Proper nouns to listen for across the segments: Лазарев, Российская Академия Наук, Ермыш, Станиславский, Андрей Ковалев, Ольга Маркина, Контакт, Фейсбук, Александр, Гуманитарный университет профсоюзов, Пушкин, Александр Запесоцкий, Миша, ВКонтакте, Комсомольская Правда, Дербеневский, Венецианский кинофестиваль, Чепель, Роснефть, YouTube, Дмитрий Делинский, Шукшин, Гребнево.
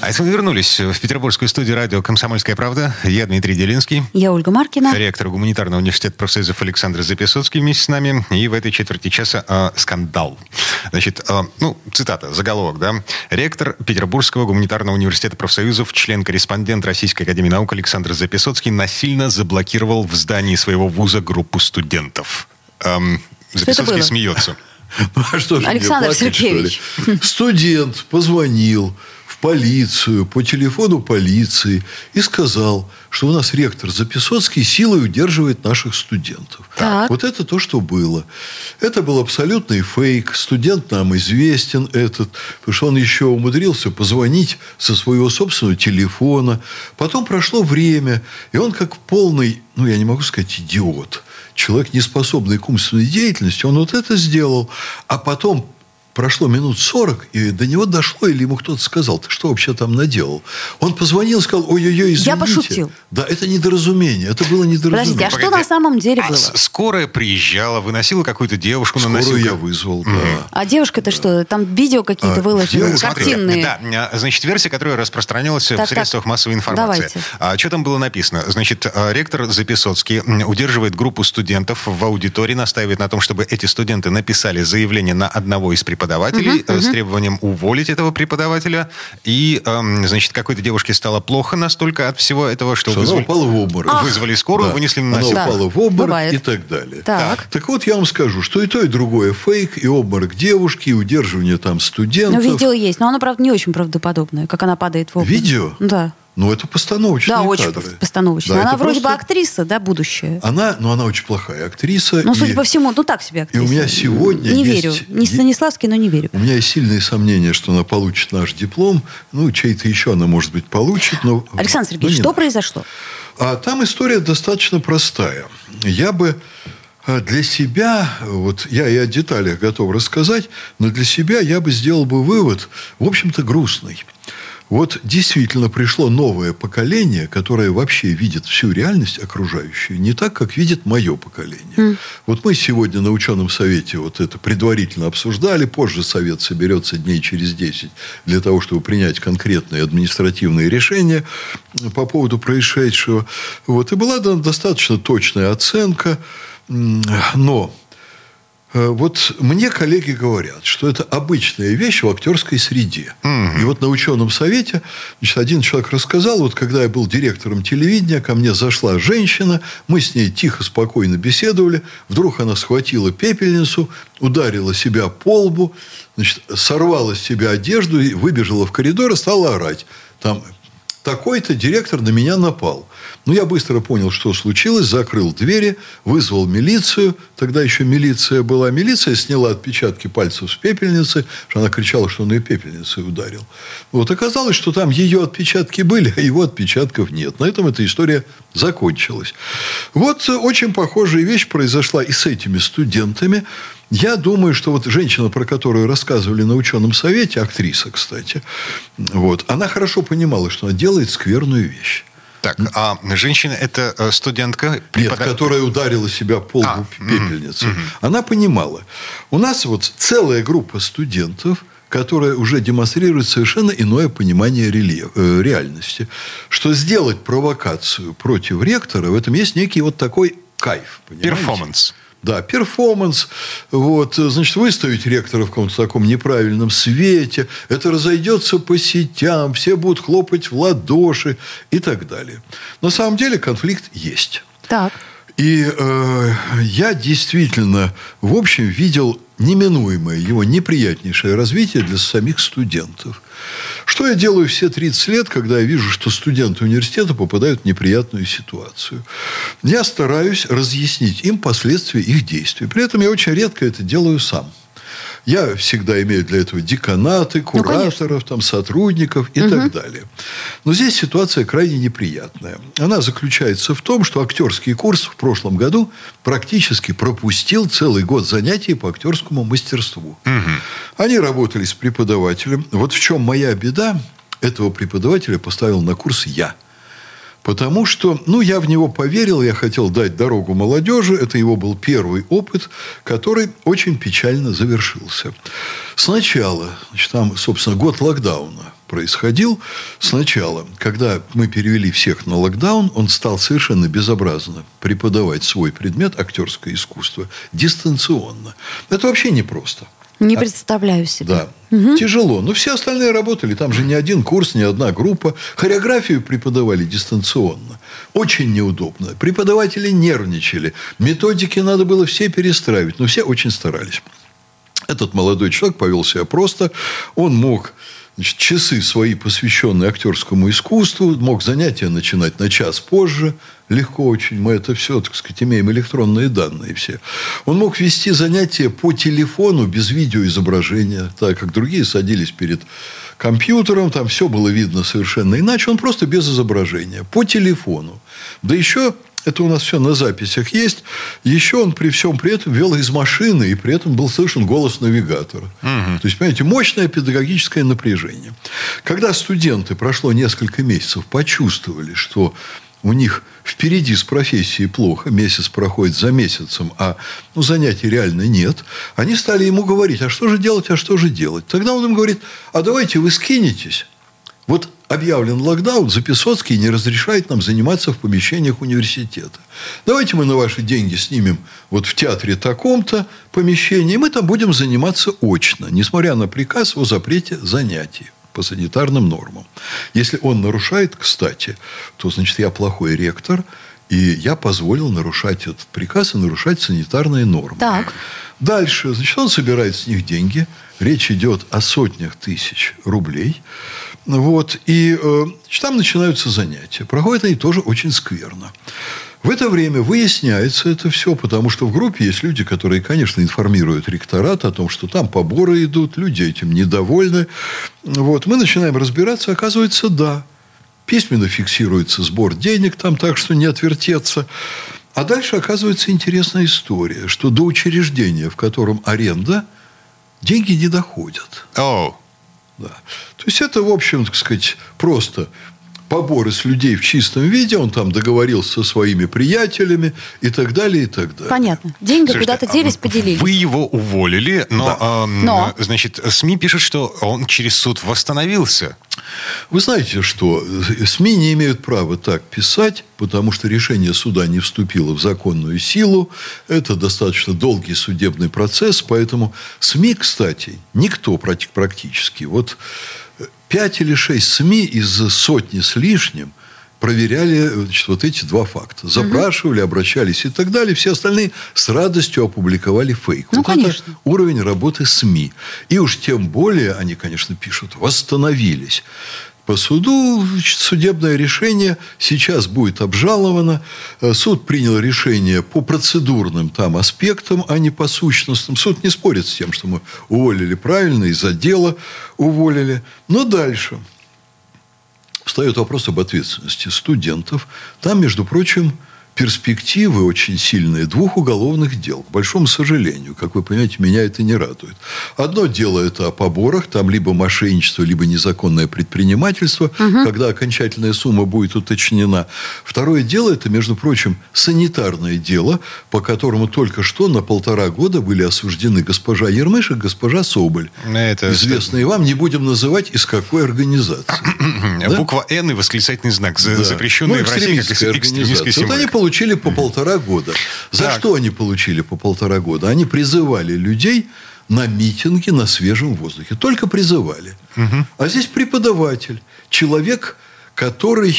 А если вы вернулись в петербургскую студию радио «Комсомольская правда», я Дмитрий Делинский. Я Ольга Маркина. Ректор Гуманитарного университета профсоюзов Александр Запесоцкий вместе с нами. И в этой четверти часа скандал. Значит, цитата, заголовок, да. Ректор Петербургского гуманитарного университета профсоюзов, член-корреспондент Российской Академии Наук Александр Запесоцкий насильно заблокировал в здании своего вуза группу студентов. Запесоцкий смеется. Ну, а что же Александр плакать, Сергеевич. Студент позвонил в полицию, по телефону полиции и сказал, что у нас ректор Запесоцкий силой удерживает наших студентов. Так. Вот это то, что было. Это был абсолютный фейк. Студент нам известен этот, потому что он еще умудрился позвонить со своего собственного телефона. Потом прошло время, и он как полный, я не могу сказать идиот, человек, не способный к умственной деятельности, он вот это сделал. А потом прошло минут 40, и до него дошло, или ему кто-то сказал, ты что вообще там наделал? Он позвонил и сказал, ой-ой-ой, извините. Я пошутил. Да, это недоразумение. Это было недоразумение. Подождите, Погоди. Что на самом деле было? Скорая приезжала, выносила какую-то девушку на носилках. Скорую я вызвал, да. А девушка-то что? Там видео какие-то выложили, картинные. Да, значит, версия, которая распространилась в средствах массовой информации. Что там было написано? Значит, ректор Запесоцкий удерживает группу студентов в аудитории, настаивает на том, чтобы эти студенты написали заявление на одного из преподавателей с требованием уволить этого преподавателя. И, значит, какой-то девушке стало плохо настолько от всего этого, что вызвали, она упала в обморок. Вызвали скорую, вынесли на носилках. Она упала в обморок и так далее. Так вот, я вам скажу, что и то, и другое фейк, и обморок девушки, и удерживание там студентов. Видео есть, но оно, правда, не очень правдоподобное, как она падает в обморок. Видео? Да. Это постановочные кадры. Да, очень постановочные. Она вроде бы актриса, да, будущая. Она очень плохая актриса. Судя по всему, так себе актриса. И у меня сегодня не верю. Не Станиславский, но не верю. У меня есть сильные сомнения, что она получит наш диплом. Чей-то еще она, может быть, получит. Но... Александр Сергеевич, что произошло? А там история достаточно простая. Я бы для себя, я и о деталях готов рассказать, но для себя я бы сделал вывод, в общем-то, грустный. Действительно пришло новое поколение, которое вообще видит всю реальность окружающую не так, как видит мое поколение. Мы сегодня на ученом совете это предварительно обсуждали. Позже совет соберется дней через 10 для того, чтобы принять конкретные административные решения по поводу происшедшего. И была дана достаточно точная оценка. Но... мне коллеги говорят, что это обычная вещь в актерской среде. И на ученом совете, значит, один человек рассказал, когда я был директором телевидения, ко мне зашла женщина, мы с ней тихо, спокойно беседовали, вдруг она схватила пепельницу, ударила себя по лбу, значит, сорвала с себя одежду, выбежала в коридор и стала орать. Там такой-то директор на меня напал. Я быстро понял, что случилось, закрыл двери, вызвал милицию. Тогда еще милиция была. Милиция сняла отпечатки пальцев с пепельницы. Она кричала, что он ее пепельницей ударил. Оказалось, что там ее отпечатки были, а его отпечатков нет. На этом эта история закончилась. Очень похожая вещь произошла и с этими студентами. Я думаю, что женщина, про которую рассказывали на ученом совете, актриса, кстати, она хорошо понимала, что она делает скверную вещь. Так, а женщина – это студентка? Нет, которая ударила себя по лбу пепельницей. Она понимала. У нас целая группа студентов, которая уже демонстрирует совершенно иное понимание реальности. Что сделать провокацию против ректора, в этом есть некий такой кайф. Понимаете? Перформанс. Да, перформанс, выставить ректора в каком-то таком неправильном свете, это разойдется по сетям, все будут хлопать в ладоши и так далее. На самом деле конфликт есть. Так. И я действительно, в общем, видел неминуемое его неприятнейшее развитие для самих студентов. Что я делаю все 30 лет, когда я вижу, что студенты университета попадают в неприятную ситуацию? Я стараюсь разъяснить им последствия их действий. При этом я очень редко это делаю сам. Я всегда имею для этого деканаты, кураторов, сотрудников и так далее. Но здесь ситуация крайне неприятная. Она заключается в том, что актерский курс в прошлом году практически пропустил целый год занятий по актерскому мастерству. Они работали с преподавателем. В чем моя беда? этого преподавателя поставил на курс я. Потому что, я в него поверил, я хотел дать дорогу молодежи. Это его был первый опыт, который очень печально завершился. Сначала, там, собственно, год локдауна происходил. Сначала, когда мы перевели всех на локдаун, он стал совершенно безобразно преподавать свой предмет, актерское искусство, дистанционно. Это вообще непросто. Не представляю себе. Да. Угу. Тяжело. Но все остальные работали. Там же ни один курс, ни одна группа. Хореографию преподавали дистанционно. Очень неудобно. Преподаватели нервничали. Методики надо было все перестраивать. Но все очень старались. Этот молодой человек повел себя просто. Он мог... часы свои, посвященные актерскому искусству, мог занятия начинать на час позже. Легко очень. Мы это все, так сказать, имеем электронные данные все. Он мог вести занятия по телефону без видеоизображения, так как другие садились перед компьютером. Там все было видно совершенно иначе. Он просто без изображения. По телефону. Да еще... это у нас все на записях есть. Еще он при всем при этом вел из машины, и при этом был слышен голос навигатора. Угу. То есть, понимаете, мощное педагогическое напряжение. Когда студенты, прошло несколько месяцев, почувствовали, что у них впереди с профессией плохо, месяц проходит за месяцем, а занятий реально нет, они стали ему говорить, а что же делать? Тогда он им говорит, а давайте вы скинетесь. Вот объявлен локдаун, Запесоцкий не разрешает нам заниматься в помещениях университета. Давайте мы на ваши деньги снимем вот в театре таком-то помещении, и мы там будем заниматься очно, несмотря на приказ о запрете занятий по санитарным нормам. Если он нарушает, кстати, то, значит, я плохой ректор, и я позволил нарушать этот приказ и нарушать санитарные нормы. Так. Дальше, значит, он собирает с них деньги. Речь идет о сотнях тысяч рублей. Вот. И там начинаются занятия. Проходят они тоже очень скверно. В это время выясняется это все, потому что в группе есть люди, которые, конечно, информируют ректорат о том, что там поборы идут, люди этим недовольны. Вот. Мы начинаем разбираться, оказывается, да. Письменно фиксируется сбор денег там так, что не отвертеться. А дальше оказывается интересная история, что до учреждения, в котором аренда, деньги не доходят. Да. То есть, это, в общем, так сказать, просто поборы с людей в чистом виде. Он там договорился со своими приятелями и так далее, и так далее. Понятно. Деньги куда-то делись, поделились. Вы его уволили, но, значит, СМИ пишут, что он через суд восстановился. Вы знаете, что СМИ не имеют права так писать, потому что решение суда не вступило в законную силу. Это достаточно долгий судебный процесс, поэтому СМИ, кстати, никто практически... 5 или 6 СМИ из сотни с лишним проверяли, значит, вот эти два факта. Запрашивали, обращались и так далее. Все остальные с радостью опубликовали фейк. Конечно. Это уровень работы СМИ. И уж тем более, они, конечно, пишут, восстановились. По суду, значит, судебное решение сейчас будет обжаловано. Суд принял решение по процедурным там аспектам, а не по сущностным. Суд не спорит с тем, что мы уволили правильно, из-за дела уволили. Но дальше встает вопрос об ответственности студентов. Там, между прочим, перспективы очень сильные 2 уголовных дел. К большому сожалению, как вы понимаете, меня это не радует. Одно дело это о поборах, там либо мошенничество, либо незаконное предпринимательство, когда окончательная сумма будет уточнена. Второе дело это, между прочим, санитарное дело, по которому только что на 1,5 года были осуждены госпожа Ермыш и госпожа Соболь. Это известные вам, не будем называть, из какой организации. Да? Буква «Н» и восклицательный знак, да. Запрещенные в России как экстремистская символика. Получили по 1,5 года. За так. Что они получили по 1,5 года? Они призывали людей на митинги на свежем воздухе. Только призывали. Угу. А здесь преподаватель. Человек, который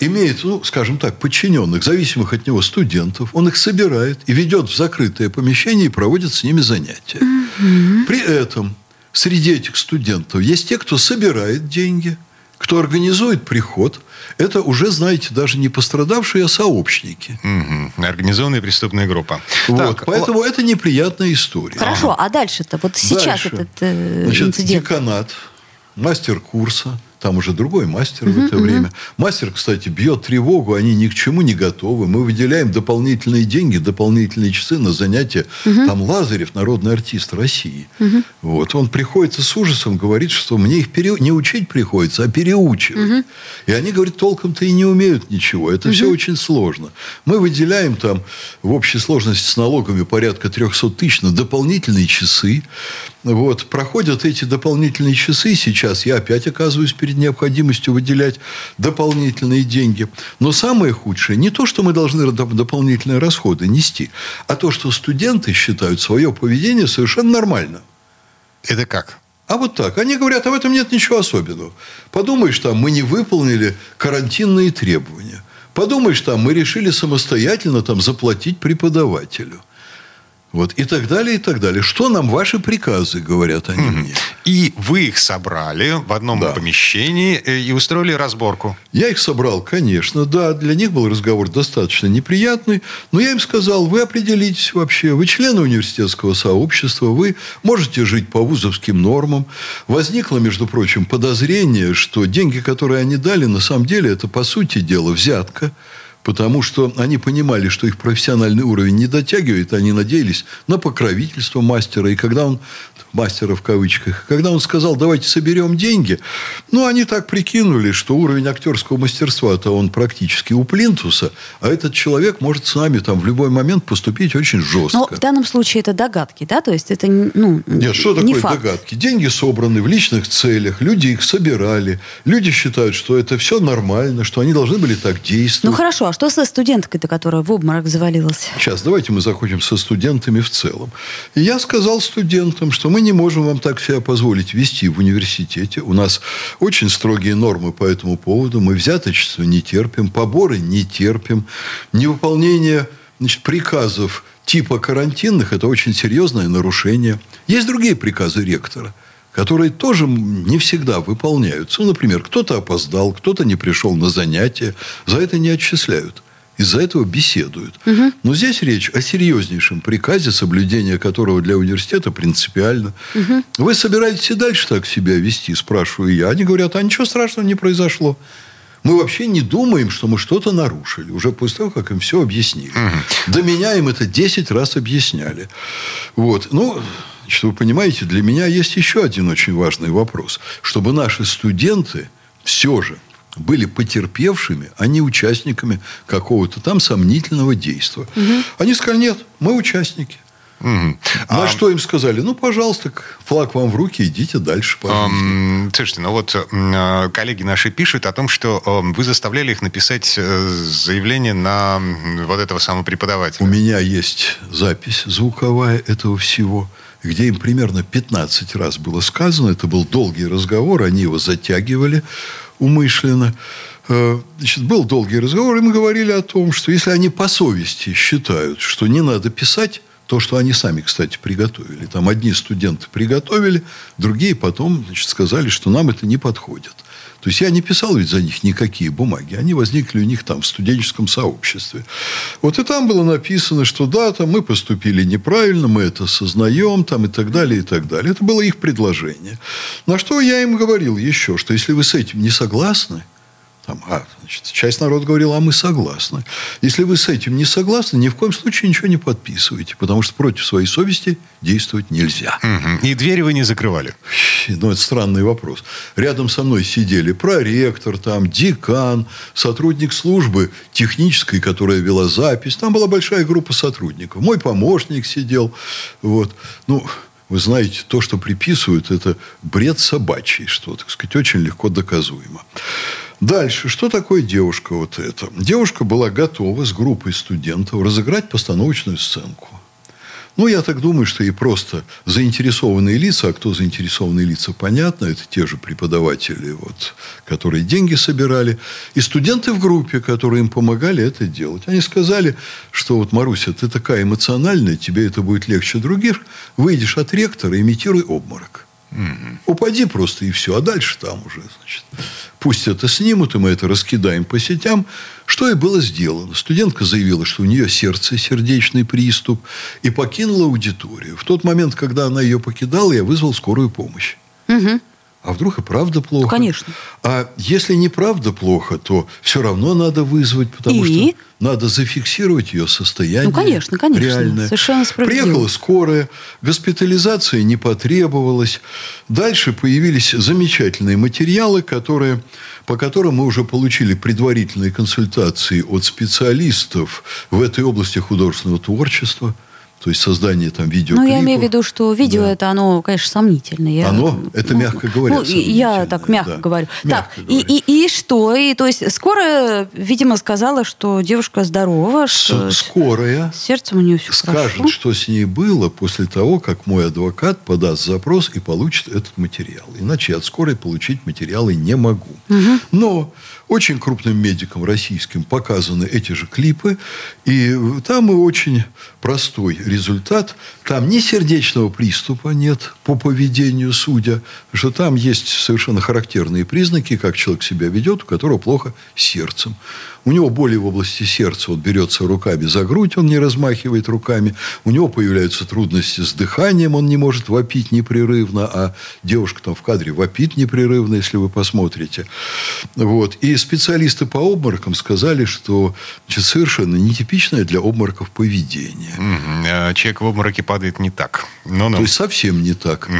имеет, скажем так, подчиненных, зависимых от него студентов. Он их собирает и ведет в закрытое помещение и проводит с ними занятия. Угу. При этом среди этих студентов есть те, кто собирает деньги, кто организует приход. Это уже, знаете, даже не пострадавшие, а сообщники. Угу. Организованная преступная группа. Вот. Так, поэтому это неприятная история. Хорошо, а дальше-то? Вот сейчас дальше. Этот инцидент. Значит, деканат, мастер курса. Там уже другой мастер в это время. Мастер, кстати, бьет тревогу, они ни к чему не готовы. Мы выделяем дополнительные деньги, дополнительные часы на занятия. Там Лазарев, народный артист России. Вот. Он приходит и с ужасом говорит, что мне их не учить приходится, а переучивать. И они, говорят, толком-то и не умеют ничего. Это все очень сложно. Мы выделяем там в общей сложности с налогами порядка 300 тысяч на дополнительные часы. Вот. Проходят эти дополнительные часы. Сейчас я опять оказываюсь перед необходимостью выделять дополнительные деньги. Но самое худшее не то, что мы должны дополнительные расходы нести, а то, что студенты считают свое поведение совершенно нормально. Это как? А вот так. Они говорят, а в этом нет ничего особенного. Подумаешь, там мы не выполнили карантинные требования. Подумаешь, там мы решили самостоятельно там, заплатить преподавателю. Вот, и так далее, и так далее. Что нам ваши приказы, говорят они мне. И вы их собрали в одном помещении и устроили разборку. Я их собрал, конечно, да. Для них был разговор достаточно неприятный. Но я им сказал, вы определитесь вообще. Вы члены университетского сообщества. Вы можете жить по вузовским нормам. Возникло, между прочим, подозрение, что деньги, которые они дали, на самом деле, это, по сути дела, взятка. Потому что они понимали, что их профессиональный уровень не дотягивает. Они надеялись на покровительство мастера. И когда он, мастера в кавычках, когда он сказал, давайте соберем деньги, ну, они так прикинули, что уровень актерского мастерства-то он практически у плинтуса. А этот человек может с нами там в любой момент поступить очень жестко. Но в данном случае это догадки, да? То есть это Нет, что такое догадки? Деньги собраны в личных целях. Люди их собирали. Люди считают, что это все нормально, что они должны были так действовать. Ну, хорошо, что со студенткой-то, которая в обморок завалилась? Сейчас, давайте мы заходим со студентами в целом. И я сказал студентам, что мы не можем вам так себя позволить вести в университете. У нас очень строгие нормы по этому поводу. Мы взяточество не терпим, поборы не терпим. Невыполнение, значит, приказов типа карантинных – это очень серьезное нарушение. Есть другие приказы ректора, которые тоже не всегда выполняются. Ну, например, кто-то опоздал, кто-то не пришел на занятия. За это не отчисляют. Из-за этого беседуют. Но здесь речь о серьезнейшем приказе, соблюдение которого для университета принципиально. Вы собираетесь и дальше так себя вести, спрашиваю я. Они говорят, а ничего страшного не произошло. Мы вообще не думаем, что мы что-то нарушили. Уже после того, как им все объяснили. До меня им это 10 раз объясняли. Вот. Ну... Вы понимаете, для меня есть еще один очень важный вопрос. Чтобы наши студенты все же были потерпевшими, а не участниками какого-то там сомнительного действия. Они сказали, нет, мы участники. На что им сказали? Ну, пожалуйста, флаг вам в руки, идите дальше, пожалуйста. Слушайте, ну вот коллеги наши пишут о том, что вы заставляли их написать заявление на вот этого самого преподавателя. У меня есть запись звуковая этого всего, где им примерно 15 раз было сказано. Это был долгий разговор, они его затягивали умышленно. Значит, был долгий разговор, им говорили о том, что если они по совести считают, что не надо писать, то, что они сами, кстати, приготовили. Там одни студенты приготовили, другие потом, значит, сказали, что нам это не подходит. То есть я не писал ведь за них никакие бумаги. Они возникли у них там в студенческом сообществе. Вот и там было написано, что да, там мы поступили неправильно, мы это осознаем, там и так далее, и так далее. Это было их предложение. На что я им говорил еще, что если вы с этим не согласны, там, значит, часть народа говорила, а мы согласны. Если вы с этим не согласны, ни в коем случае ничего не подписывайте, потому что против своей совести действовать нельзя. И двери вы не закрывали? Ну, это странный вопрос. Рядом со мной сидели проректор, там, декан, сотрудник службы технической, которая вела запись. Там была большая группа сотрудников. Мой помощник сидел. Вот. Ну... Вы знаете, то, что приписывают, это бред собачий, что, так сказать, очень легко доказуемо. Дальше, что такое девушка вот эта? Девушка была готова с группой студентов разыграть постановочную сценку. Ну, я так думаю, что и просто заинтересованные лица, а кто заинтересованные лица, понятно, это те же преподаватели, вот, которые деньги собирали, и студенты в группе, которые им помогали это делать. Они сказали, что вот, Маруся, ты такая эмоциональная, тебе это будет легче других, выйдешь от ректора, имитируй обморок. Упади просто и все, а дальше там уже, значит, пусть это снимут, и мы это раскидаем по сетям. Что и было сделано. Студентка заявила, что у нее сердечный приступ, и покинула аудиторию. В тот момент, когда она ее покидала, я вызвал скорую помощь. А вдруг и правда плохо? Ну, конечно. А если не правда плохо, то все равно надо вызвать, потому что надо зафиксировать ее состояние. Ну, конечно, конечно. Реальное. Совершенно справедливо. Приехала скорая, госпитализация не потребовалась. Дальше появились замечательные материалы, по которым мы уже получили предварительные консультации от специалистов в этой области художественного творчества. То есть создание там видеоклипов. Ну, я имею в виду, что видео это, оно, конечно, сомнительное. Это мягко говоря. Ну, я так мягко говорю. Мягко так, говоря. И что? И, то есть скорая, видимо, сказала, что девушка здорова. Что скорая с сердцем у нее все скажет, хорошо. Что с ней было после того, как мой адвокат подаст запрос и получит этот материал. Иначе я от скорой получить материалы не могу. Угу. Но очень крупным медикам российским показаны эти же клипы. И там и очень простой результат. Там ни сердечного приступа нет по поведению, судя, что там есть совершенно характерные признаки, как человек себя ведет, у которого плохо с сердцем. У него боли в области сердца, он берется руками за грудь, он не размахивает руками. У него появляются трудности с дыханием, он не может вопить непрерывно, а девушка там в кадре вопит непрерывно, если вы посмотрите. Вот. И специалисты по обморокам сказали, что совершенно нетипичное для обмороков поведение. Человек в обмороке падает не так. То есть совсем не так.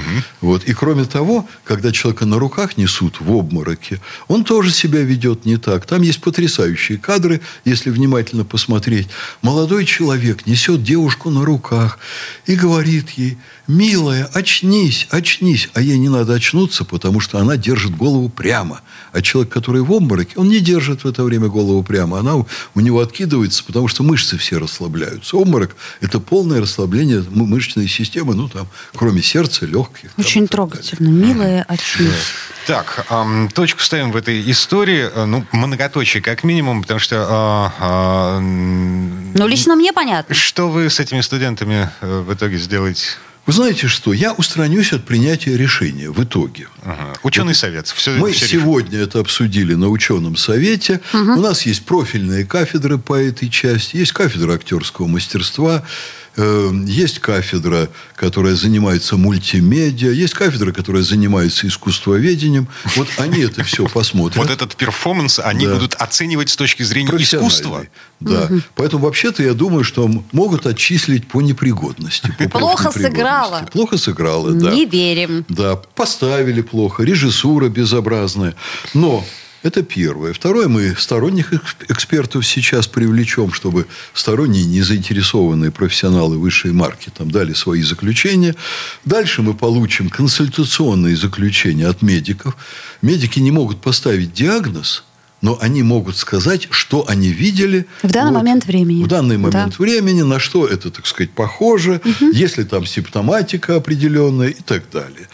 Вот. И кроме того, когда человека на руках несут в обмороке, он тоже себя ведет не так. Там есть потрясающие кадры, если внимательно посмотреть. Молодой человек несет девушку на руках и говорит ей: «Милая, очнись, очнись». А ей не надо очнуться, потому что она держит голову прямо. А человек, который в обмороке, он не держит в это время голову прямо. Она у него откидывается, потому что мышцы все расслабляются. Обморок – это полное расслабление мышечной системы, кроме сердца, легких. Очень трогательно. «Милая, очнись». Так, точку ставим в этой истории, многоточие как минимум, потому что... лично мне понятно. Что вы с этими студентами в итоге сделаете? Вы знаете что, я устранюсь от принятия решения в итоге. Ученый совет. Мы сегодня это обсудили на ученом совете. У нас есть профильные кафедры по этой части, есть кафедра актерского мастерства, есть кафедра, которая занимается мультимедиа, есть кафедра, которая занимается искусствоведением. Вот они это все посмотрят. Вот этот перформанс они будут оценивать с точки зрения искусства. Да. Поэтому вообще-то я думаю, что могут отчислить по непригодности. Плохо сыграла. Плохо сыграла, да. Не верим. Да, поставили плохо, режиссура безобразная. Но... Это первое. Второе, мы сторонних экспертов сейчас привлечем, чтобы сторонние незаинтересованные профессионалы высшей марки там дали свои заключения. Дальше мы получим консультационные заключения от медиков. Медики не могут поставить диагноз, но они могут сказать, что они видели. В данный момент времени. В данный момент времени, на что это, так сказать, похоже, есть ли там симптоматика определенная и так далее.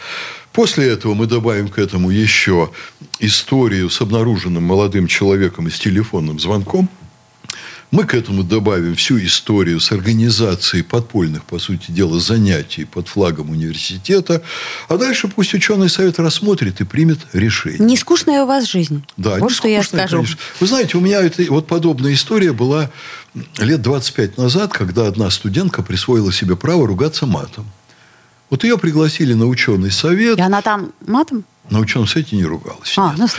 После этого мы добавим к этому еще историю с обнаруженным молодым человеком и с телефонным звонком. Мы к этому добавим всю историю с организацией подпольных, по сути дела, занятий под флагом университета. А дальше пусть ученый совет рассмотрит и примет решение. Не скучная у вас жизнь. Да, вот что я скажу. Конечно. Вы знаете, у меня подобная история была лет 25 назад, когда одна студентка присвоила себе право ругаться матом. Ее пригласили на ученый совет. И она там матом? На ученом совете не ругалась.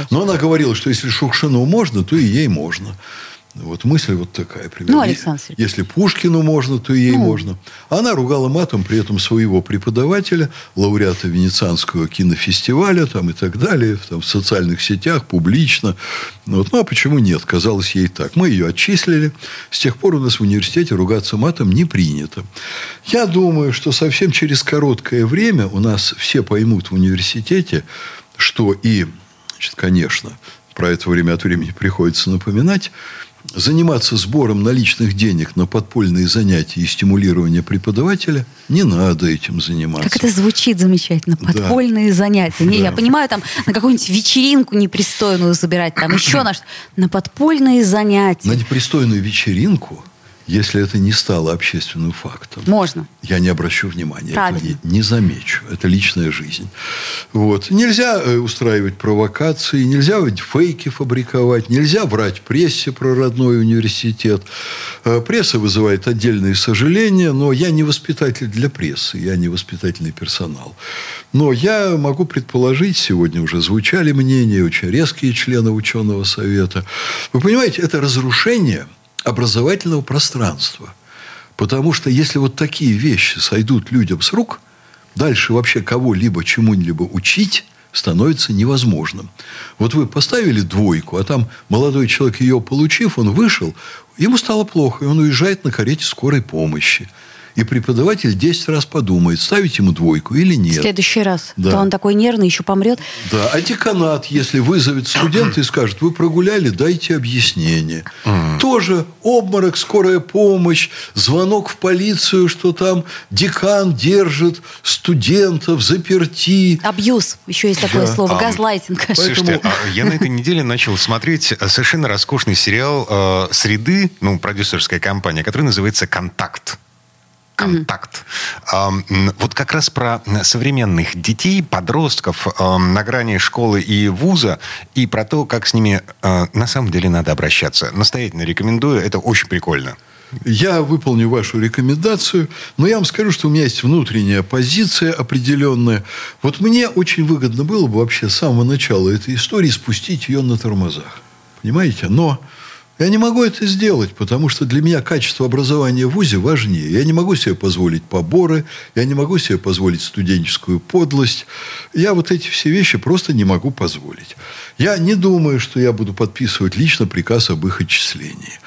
Но она говорила, что если Шукшину можно, то и ей можно. Мысль такая примерно. Александр Сергеевич. Если Пушкину можно, то и ей можно. Она ругала матом при этом своего преподавателя, лауреата Венецианского кинофестиваля и так далее, в социальных сетях, публично. А почему нет? Казалось ей так. Мы ее отчислили. С тех пор у нас в университете ругаться матом не принято. Я думаю, что совсем через короткое время у нас все поймут в университете, что конечно, про это время от времени приходится напоминать, заниматься сбором наличных денег на подпольные занятия и стимулирование преподавателя не надо этим заниматься. Как это звучит замечательно. Подпольные занятия. Я понимаю, там на какую-нибудь вечеринку непристойную забирать, там еще на подпольные занятия. На непристойную вечеринку если это не стало общественным фактом. Можно. Я не обращу внимания. Правильно. Не замечу. Это личная жизнь. Вот. Нельзя устраивать провокации, нельзя фейки фабриковать, нельзя врать прессе про родной университет. Пресса вызывает отдельные сожаления, но я не воспитатель для прессы, я не воспитательный персонал. Но я могу предположить, сегодня уже звучали мнения, очень резкие члены ученого совета. Вы понимаете, это разрушение образовательного пространства. Потому что если вот такие вещи сойдут людям с рук, дальше вообще кого-либо чему-либо учить становится невозможным. Вот вы поставили двойку, а там молодой человек, ее получив, он вышел, ему стало плохо, и он уезжает на карете скорой помощи. И преподаватель 10 раз подумает, ставить ему двойку или нет. В следующий раз. Да. То он такой нервный, еще помрет. Да. А деканат, если вызовет студента и скажет, вы прогуляли, дайте объяснение. Тоже обморок, скорая помощь, звонок в полицию, что там декан держит студентов взаперти. Абьюз. Еще есть такое слово. Газлайтинг. Слушайте, я на этой неделе начал смотреть совершенно роскошный сериал «Среды», ну, продюсерская компания, который называется «Контакт». «Контакт». Вот как раз про современных детей, подростков на грани школы и вуза, и про то, как с ними на самом деле надо обращаться. Настоятельно рекомендую, это очень прикольно. Я выполню вашу рекомендацию, но я вам скажу, что у меня есть внутренняя позиция определенная. Вот мне очень выгодно было бы вообще с самого начала этой истории спустить ее на тормозах. Понимаете? Но... я не могу это сделать, потому что для меня качество образования в вузе важнее. Я не могу себе позволить поборы, я не могу себе позволить студенческую подлость. Я вот эти все вещи просто не могу позволить. Я не думаю, что я буду подписывать лично приказ об их отчислении.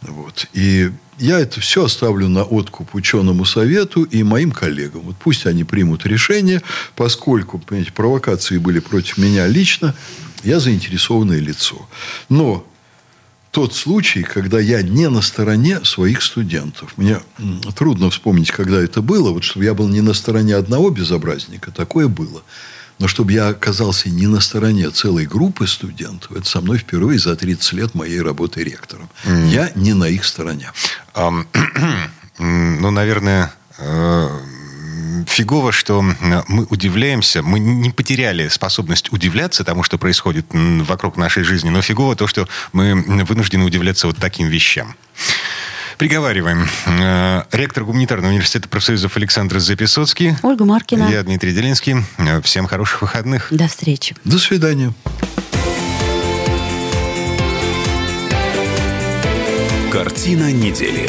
Вот. И я это все оставлю на откуп ученому совету и моим коллегам. Вот пусть они примут решение, поскольку, понимаете, провокации были против меня лично, я заинтересованное лицо. Но... тот случай, когда я не на стороне своих студентов. Мне трудно вспомнить, когда это было. Вот чтобы я был не на стороне одного безобразника, такое было. Но чтобы я оказался не на стороне целой группы студентов, это со мной впервые за 30 лет моей работы ректором. Я не на их стороне. Ну, наверное... фигово, что мы удивляемся, мы не потеряли способность удивляться тому, что происходит вокруг нашей жизни, но фигово то, что мы вынуждены удивляться вот таким вещам. Приговариваем. Ректор Гуманитарного университета профсоюзов Александр Запесоцкий. Ольга Маркина. Я Дмитрий Делинский. Всем хороших выходных. До встречи. До свидания. Картина недели.